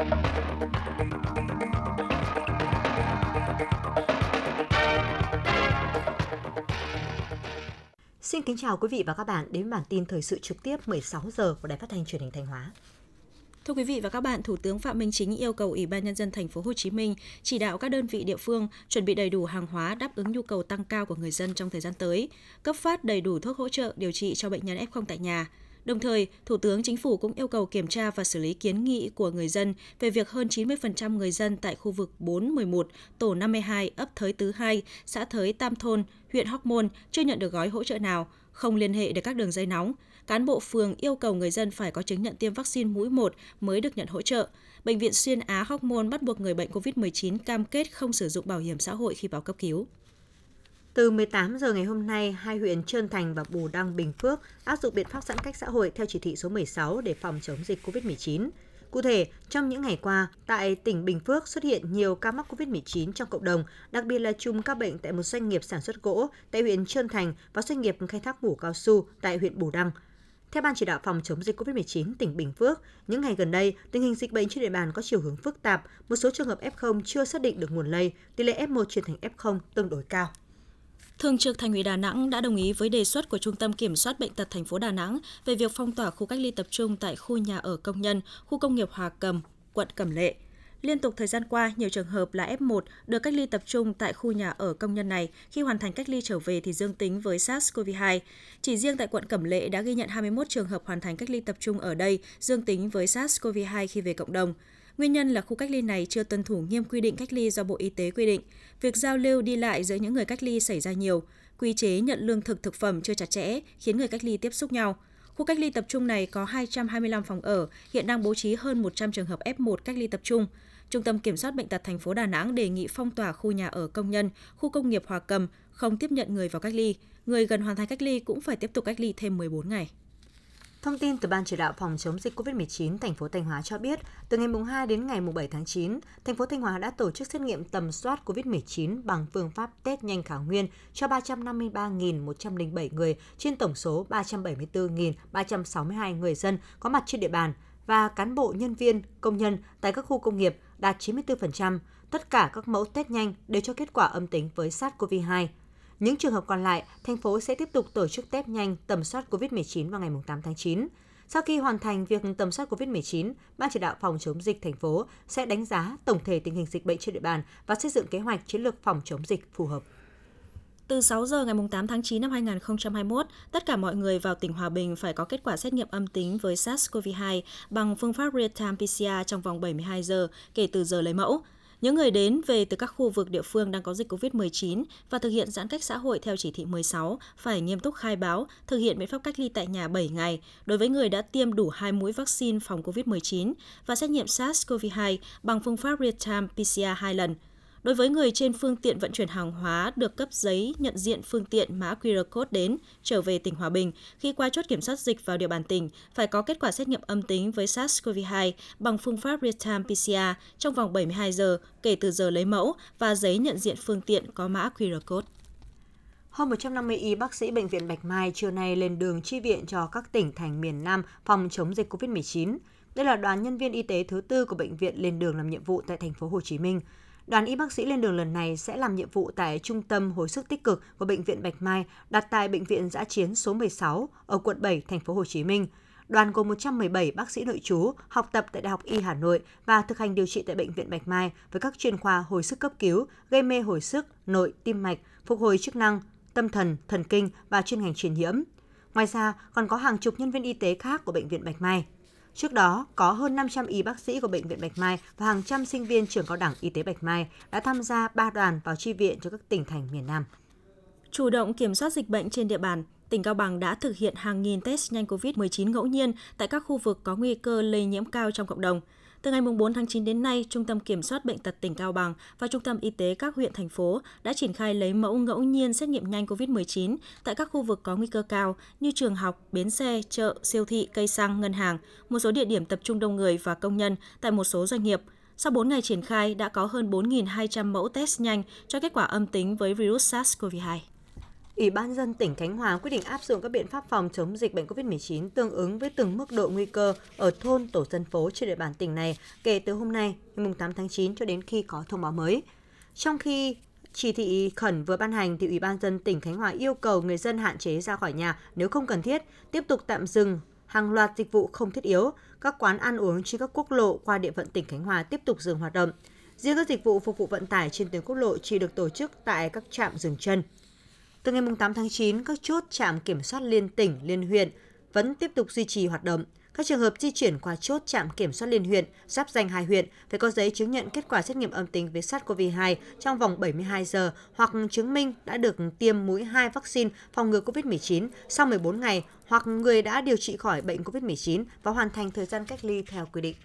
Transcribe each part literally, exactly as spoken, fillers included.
Xin kính chào quý vị và các bạn đến với bản tin thời sự trực tiếp mười sáu giờ của Đài Phát Thanh Truyền hình Thanh Hóa. Thưa quý vị và các bạn, Thủ tướng Phạm Minh Chính yêu cầu Ủy ban Nhân dân Thành phố Hồ Chí Minh chỉ đạo các đơn vị địa phương chuẩn bị đầy đủ hàng hóa đáp ứng nhu cầu tăng cao của người dân trong thời gian tới, cấp phát đầy đủ thuốc hỗ trợ điều trị cho bệnh nhân ép không tại nhà. Đồng thời, Thủ tướng Chính phủ cũng yêu cầu kiểm tra và xử lý kiến nghị của người dân về việc hơn chín mươi phần trăm người dân tại khu vực bốn mười một, tổ năm mươi hai, ấp Thới Tứ Hai, xã Thới Tam Thôn, huyện Hóc Môn chưa nhận được gói hỗ trợ nào, không liên hệ được các đường dây nóng. Cán bộ phường yêu cầu người dân phải có chứng nhận tiêm vaccine mũi một mới được nhận hỗ trợ. Bệnh viện Xuyên Á Hóc Môn bắt buộc người bệnh covid mười chín cam kết không sử dụng bảo hiểm xã hội khi vào cấp cứu. Từ mười tám giờ ngày hôm nay, hai huyện Trơn Thành và Bù Đăng, Bình Phước áp dụng biện pháp giãn cách xã hội theo chỉ thị số mười sáu để phòng chống dịch covid mười chín. Cụ thể, trong những ngày qua, tại tỉnh Bình Phước xuất hiện nhiều ca mắc covid mười chín trong cộng đồng, đặc biệt là chùm ca bệnh tại một doanh nghiệp sản xuất gỗ tại huyện Trơn Thành và doanh nghiệp khai thác mủ cao su tại huyện Bù Đăng. Theo Ban Chỉ đạo phòng chống dịch covid mười chín tỉnh Bình Phước, những ngày gần đây, tình hình dịch bệnh trên địa bàn có chiều hướng phức tạp, một số trường hợp ép không chưa xác định được nguồn lây, tỷ lệ ép một chuyển thành ép không tương đối cao. Thường trực Thành ủy Đà Nẵng đã đồng ý với đề xuất của Trung tâm Kiểm soát Bệnh tật Thành phố Đà Nẵng về việc phong tỏa khu cách ly tập trung tại khu nhà ở công nhân, khu công nghiệp Hòa Cầm, quận Cẩm Lệ. Liên tục thời gian qua, nhiều trường hợp là ép một được cách ly tập trung tại khu nhà ở công nhân này, khi hoàn thành cách ly trở về thì dương tính với SARS-xê o vê hai. Chỉ riêng tại quận Cẩm Lệ đã ghi nhận hai mươi mốt trường hợp hoàn thành cách ly tập trung ở đây dương tính với SARS-xê o vê hai khi về cộng đồng. Nguyên nhân là khu cách ly này chưa tuân thủ nghiêm quy định cách ly do Bộ Y tế quy định. Việc giao lưu đi lại giữa những người cách ly xảy ra nhiều. Quy chế nhận lương thực thực phẩm chưa chặt chẽ, khiến người cách ly tiếp xúc nhau. Khu cách ly tập trung này có hai trăm hai mươi lăm phòng ở, hiện đang bố trí hơn một trăm trường hợp ép một cách ly tập trung. Trung tâm Kiểm soát Bệnh tật Thành phố Đà Nẵng đề nghị phong tỏa khu nhà ở công nhân, khu công nghiệp Hòa Cầm, không tiếp nhận người vào cách ly. Người gần hoàn thành cách ly cũng phải tiếp tục cách ly thêm mười bốn ngày. Thông tin từ Ban Chỉ đạo phòng chống dịch covid mười chín thành phố Thanh Hóa cho biết, từ ngày hai đến ngày bảy tháng chín, thành phố Thanh Hóa đã tổ chức xét nghiệm tầm soát covid mười chín bằng phương pháp test nhanh kháng nguyên cho ba trăm năm mươi ba nghìn một trăm lẻ bảy người trên tổng số ba trăm bảy mươi tư nghìn ba trăm sáu mươi hai người dân có mặt trên địa bàn và cán bộ, nhân viên, công nhân tại các khu công nghiệp đạt chín mươi tư phần trăm. Tất cả các mẫu test nhanh đều cho kết quả âm tính với SARS-xê o vê hai. Những trường hợp còn lại, thành phố sẽ tiếp tục tổ chức test nhanh tầm soát covid mười chín vào ngày tám tháng chín. Sau khi hoàn thành việc tầm soát covid mười chín, Ban Chỉ đạo phòng chống dịch thành phố sẽ đánh giá tổng thể tình hình dịch bệnh trên địa bàn và xây dựng kế hoạch chiến lược phòng chống dịch phù hợp. Từ sáu giờ ngày tám tháng chín năm hai nghìn không trăm hai mươi mốt, tất cả mọi người vào tỉnh Hòa Bình phải có kết quả xét nghiệm âm tính với SARS-xê o vê hai bằng phương pháp real-time pê xê rờ trong vòng bảy mươi hai giờ kể từ giờ lấy mẫu. Những người đến về từ các khu vực địa phương đang có dịch covid mười chín và thực hiện giãn cách xã hội theo chỉ thị mười sáu phải nghiêm túc khai báo, thực hiện biện pháp cách ly tại nhà bảy ngày đối với người đã tiêm đủ hai mũi vaccine phòng covid mười chín và xét nghiệm SARS-xê o vê hai bằng phương pháp real-time pê xê rờ hai lần. Đối với người trên phương tiện vận chuyển hàng hóa được cấp giấy nhận diện phương tiện mã quy rờ code đến, trở về tỉnh Hòa Bình, khi qua chốt kiểm soát dịch vào địa bàn tỉnh, phải có kết quả xét nghiệm âm tính với SARS-xê o vê hai bằng phương pháp real-time pê xê rờ trong vòng bảy mươi hai giờ kể từ giờ lấy mẫu và giấy nhận diện phương tiện có mã quy rờ code. Hơn một trăm năm mươi y bác sĩ Bệnh viện Bạch Mai trưa nay lên đường chi viện cho các tỉnh thành miền Nam phòng chống dịch covid mười chín. Đây là đoàn nhân viên y tế thứ tư của bệnh viện lên đường làm nhiệm vụ tại thành phố Hồ Chí Minh. Đoàn y bác sĩ lên đường lần này sẽ làm nhiệm vụ tại Trung tâm Hồi sức tích cực của Bệnh viện Bạch Mai, đặt tại Bệnh viện Dã chiến số mười sáu ở quận bảy, thành phố Hồ Chí Minh. Đoàn gồm một trăm mười bảy bác sĩ nội trú, học tập tại Đại học Y Hà Nội và thực hành điều trị tại Bệnh viện Bạch Mai với các chuyên khoa hồi sức cấp cứu, gây mê hồi sức, nội, tim mạch, phục hồi chức năng, tâm thần, thần kinh và chuyên ngành truyền nhiễm. Ngoài ra, còn có hàng chục nhân viên y tế khác của Bệnh viện Bạch Mai. Trước đó, có hơn năm trăm y bác sĩ của Bệnh viện Bạch Mai và hàng trăm sinh viên trường cao đẳng y tế Bạch Mai đã tham gia ba đoàn vào chi viện cho các tỉnh thành miền Nam. Chủ động kiểm soát dịch bệnh trên địa bàn, tỉnh Cao Bằng đã thực hiện hàng nghìn test nhanh covid mười chín ngẫu nhiên tại các khu vực có nguy cơ lây nhiễm cao trong cộng đồng. Từ ngày bốn tháng chín đến nay, Trung tâm Kiểm soát Bệnh tật tỉnh Cao Bằng và Trung tâm Y tế các huyện, thành phố đã triển khai lấy mẫu ngẫu nhiên xét nghiệm nhanh covid mười chín tại các khu vực có nguy cơ cao như trường học, bến xe, chợ, siêu thị, cây xăng, ngân hàng, một số địa điểm tập trung đông người và công nhân tại một số doanh nghiệp. Sau bốn ngày triển khai, đã có hơn bốn nghìn hai trăm mẫu test nhanh cho kết quả âm tính với virus SARS-xê o vê hai. Ủy ban nhân dân tỉnh Khánh Hòa quyết định áp dụng các biện pháp phòng chống dịch bệnh covid mười chín tương ứng với từng mức độ nguy cơ ở thôn, tổ dân phố trên địa bàn tỉnh này kể từ hôm nay, ngày tám tháng chín cho đến khi có thông báo mới. Trong khi chỉ thị khẩn vừa ban hành thì Ủy ban nhân dân tỉnh Khánh Hòa yêu cầu người dân hạn chế ra khỏi nhà nếu không cần thiết, tiếp tục tạm dừng hàng loạt dịch vụ không thiết yếu, các quán ăn uống trên các quốc lộ qua địa phận tỉnh Khánh Hòa tiếp tục dừng hoạt động. Riêng các dịch vụ phục vụ vận tải trên tuyến quốc lộ chỉ được tổ chức tại các trạm dừng chân. Từ ngày tám tháng chín, các chốt trạm kiểm soát liên tỉnh, liên huyện vẫn tiếp tục duy trì hoạt động. Các trường hợp di chuyển qua chốt trạm kiểm soát liên huyện, giáp ranh hai huyện phải có giấy chứng nhận kết quả xét nghiệm âm tính với SARS-xê o vê hai trong vòng bảy mươi hai giờ hoặc chứng minh đã được tiêm mũi hai vaccine phòng ngừa covid mười chín sau mười bốn ngày hoặc người đã điều trị khỏi bệnh covid mười chín và hoàn thành thời gian cách ly theo quy định.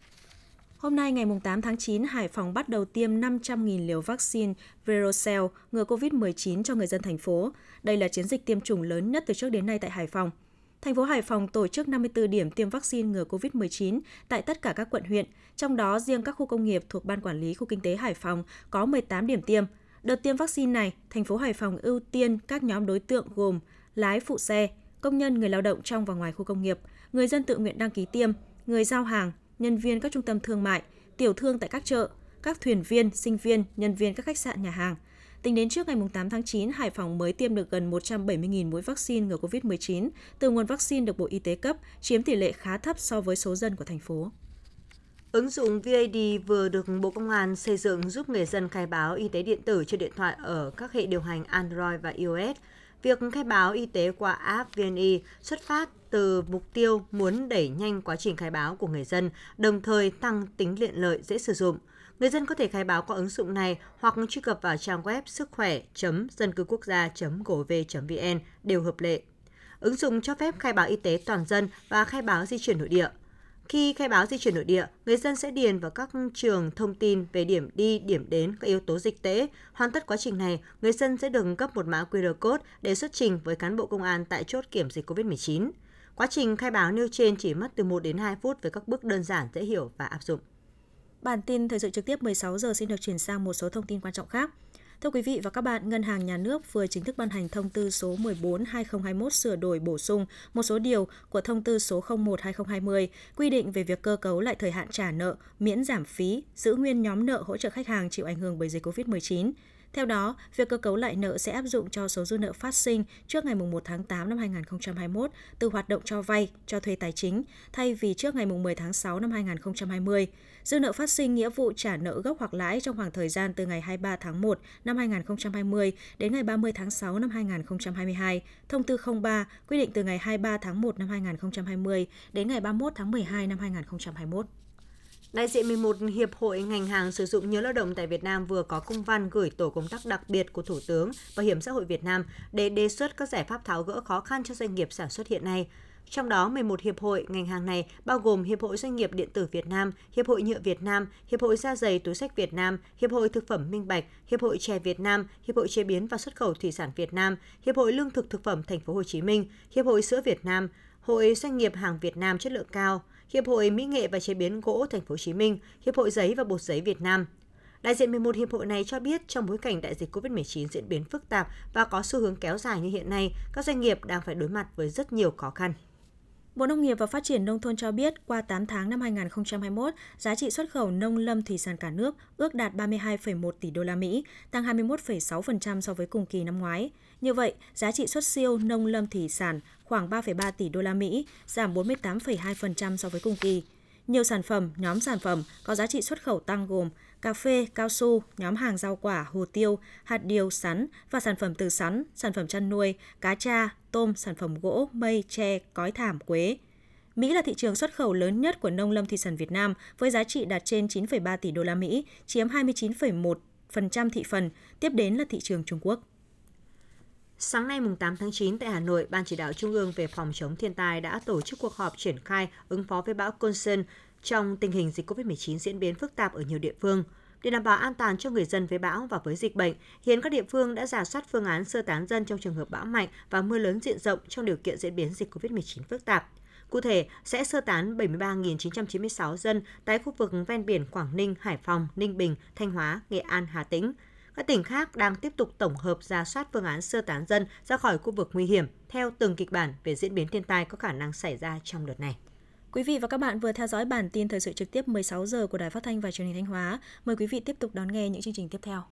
Hôm nay, ngày tám tháng chín, Hải Phòng bắt đầu tiêm năm trăm nghìn liều vaccine VeroCell ngừa covid mười chín cho người dân thành phố. Đây là chiến dịch tiêm chủng lớn nhất từ trước đến nay tại Hải Phòng. Thành phố Hải Phòng tổ chức năm mươi tư điểm tiêm vaccine ngừa covid mười chín tại tất cả các quận huyện, trong đó riêng các khu công nghiệp thuộc Ban Quản lý Khu Kinh tế Hải Phòng có mười tám điểm tiêm. Đợt tiêm vaccine này, thành phố Hải Phòng ưu tiên các nhóm đối tượng gồm lái phụ xe, công nhân người lao động trong và ngoài khu công nghiệp, người dân tự nguyện đăng ký tiêm, người giao hàng, nhân viên các trung tâm thương mại, tiểu thương tại các chợ, các thuyền viên, sinh viên, nhân viên các khách sạn, nhà hàng. Tính đến trước ngày tám tháng chín, Hải Phòng mới tiêm được gần một trăm bảy mươi nghìn mũi vaccine ngừa covid mười chín từ nguồn vaccine được Bộ Y tế cấp, chiếm tỷ lệ khá thấp so với số dân của thành phố. Ứng dụng vê a đê vừa được Bộ Công an xây dựng giúp người dân khai báo y tế điện tử trên điện thoại ở các hệ điều hành Android và iOS. Việc khai báo y tế qua app vê en i xuất phát từ mục tiêu muốn đẩy nhanh quá trình khai báo của người dân, đồng thời tăng tính tiện lợi dễ sử dụng. Người dân có thể khai báo qua ứng dụng này hoặc truy cập vào trang web sức khỏe chấm dân cư quốc gia chấm gov chấm vn đều hợp lệ. Ứng dụng cho phép khai báo y tế toàn dân và khai báo di chuyển nội địa. Khi khai báo di chuyển nội địa, người dân sẽ điền vào các trường thông tin về điểm đi, điểm đến, các yếu tố dịch tễ. Hoàn tất quá trình này, người dân sẽ được cấp một mã quy rờ code để xuất trình với cán bộ công an tại chốt kiểm dịch covid mười chín. Quá trình khai báo nêu trên chỉ mất từ một đến hai phút với các bước đơn giản, dễ hiểu và áp dụng. Bản tin thời sự trực tiếp mười sáu giờ xin được chuyển sang một số thông tin quan trọng khác. Thưa quý vị và các bạn, Ngân hàng Nhà nước vừa chính thức ban hành Thông tư số mười bốn trên hai nghìn không trăm hai mươi mốt sửa đổi bổ sung một số điều của Thông tư số không một trên hai nghìn không trăm hai mươi quy định về việc cơ cấu lại thời hạn trả nợ, miễn giảm phí, giữ nguyên nhóm nợ hỗ trợ khách hàng chịu ảnh hưởng bởi dịch covid mười chín. Theo đó, việc cơ cấu lại nợ sẽ áp dụng cho số dư nợ phát sinh trước ngày một tháng tám năm hai nghìn không trăm hai mươi mốt từ hoạt động cho vay, cho thuê tài chính, thay vì trước ngày mười tháng sáu năm hai nghìn không trăm hai mươi. Dư nợ phát sinh nghĩa vụ trả nợ gốc hoặc lãi trong khoảng thời gian từ ngày hai mươi ba tháng một năm hai nghìn không trăm hai mươi đến ngày ba mươi tháng sáu năm hai nghìn không trăm hai mươi hai. Thông tư không ba quy định từ ngày hai mươi ba tháng một năm hai nghìn không trăm hai mươi đến ngày ba mươi mốt tháng mười hai năm hai nghìn không trăm hai mươi mốt. Đại diện mười một hiệp hội ngành hàng sử dụng nhiều lao động tại Việt Nam vừa có công văn gửi tổ công tác đặc biệt của Thủ tướng Bảo hiểm xã hội Việt Nam để đề xuất các giải pháp tháo gỡ khó khăn cho doanh nghiệp sản xuất hiện nay. Trong đó, mười một hiệp hội ngành hàng này bao gồm Hiệp hội Doanh nghiệp Điện tử Việt Nam, Hiệp hội Nhựa Việt Nam, Hiệp hội Da giày Túi xách Việt Nam, Hiệp hội Thực phẩm Minh bạch, Hiệp hội Chè Việt Nam, Hiệp hội Chế biến và Xuất khẩu Thủy sản Việt Nam, Hiệp hội Lương thực Thực phẩm Thành phố Hồ Chí Minh, Hiệp hội Sữa Việt Nam, Hội Doanh nghiệp Hàng Việt Nam Chất lượng cao, Hiệp hội Mỹ nghệ và Chế biến gỗ Thành phố Hồ Chí Minh, Hiệp hội Giấy và Bột giấy Việt Nam. Đại diện mười một hiệp hội này cho biết trong bối cảnh đại dịch covid mười chín diễn biến phức tạp và có xu hướng kéo dài như hiện nay, các doanh nghiệp đang phải đối mặt với rất nhiều khó khăn. Bộ Nông nghiệp và Phát triển nông thôn cho biết qua tám tháng năm hai nghìn không trăm hai mươi mốt, giá trị xuất khẩu nông lâm thủy sản cả nước ước đạt ba mươi hai phẩy một tỷ đô la Mỹ, tăng hai mươi mốt phẩy sáu phần trăm so với cùng kỳ năm ngoái. Như vậy, giá trị xuất siêu nông lâm thủy sản khoảng ba phẩy ba tỷ đô la Mỹ, giảm bốn mươi tám phẩy hai phần trăm so với cùng kỳ. Nhiều sản phẩm, nhóm sản phẩm có giá trị xuất khẩu tăng gồm cà phê, cao su, nhóm hàng rau quả, hồ tiêu, hạt điều, sắn và sản phẩm từ sắn, sản phẩm chăn nuôi, cá tra, tôm, sản phẩm gỗ, mây, tre, cói thảm, quế. Mỹ là thị trường xuất khẩu lớn nhất của nông lâm thủy sản Việt Nam với giá trị đạt trên chín phẩy ba tỷ đô la Mỹ, chiếm hai mươi chín phẩy một phần trăm thị phần, tiếp đến là thị trường Trung Quốc. Sáng nay tám tháng chín tại Hà Nội, Ban Chỉ đạo Trung ương về phòng chống thiên tai đã tổ chức cuộc họp triển khai ứng phó với bão Côn Sơn trong tình hình dịch covid mười chín diễn biến phức tạp ở nhiều địa phương. Để đảm bảo an toàn cho người dân với bão và với dịch bệnh, hiện các địa phương đã rà soát phương án sơ tán dân trong trường hợp bão mạnh và mưa lớn diện rộng trong điều kiện diễn biến dịch covid mười chín phức tạp. Cụ thể, sẽ sơ tán bảy mươi ba nghìn chín trăm chín mươi sáu dân tại khu vực ven biển Quảng Ninh, Hải Phòng, Ninh Bình, Thanh Hóa, Nghệ An, Hà Tĩnh. Các tỉnh khác đang tiếp tục tổng hợp rà soát phương án sơ tán dân ra khỏi khu vực nguy hiểm theo từng kịch bản về diễn biến thiên tai có khả năng xảy ra trong đợt này. Quý vị và các bạn vừa theo dõi bản tin thời sự trực tiếp mười sáu giờ của Đài Phát thanh và Truyền hình Thanh Hóa. Mời quý vị tiếp tục đón nghe những chương trình tiếp theo.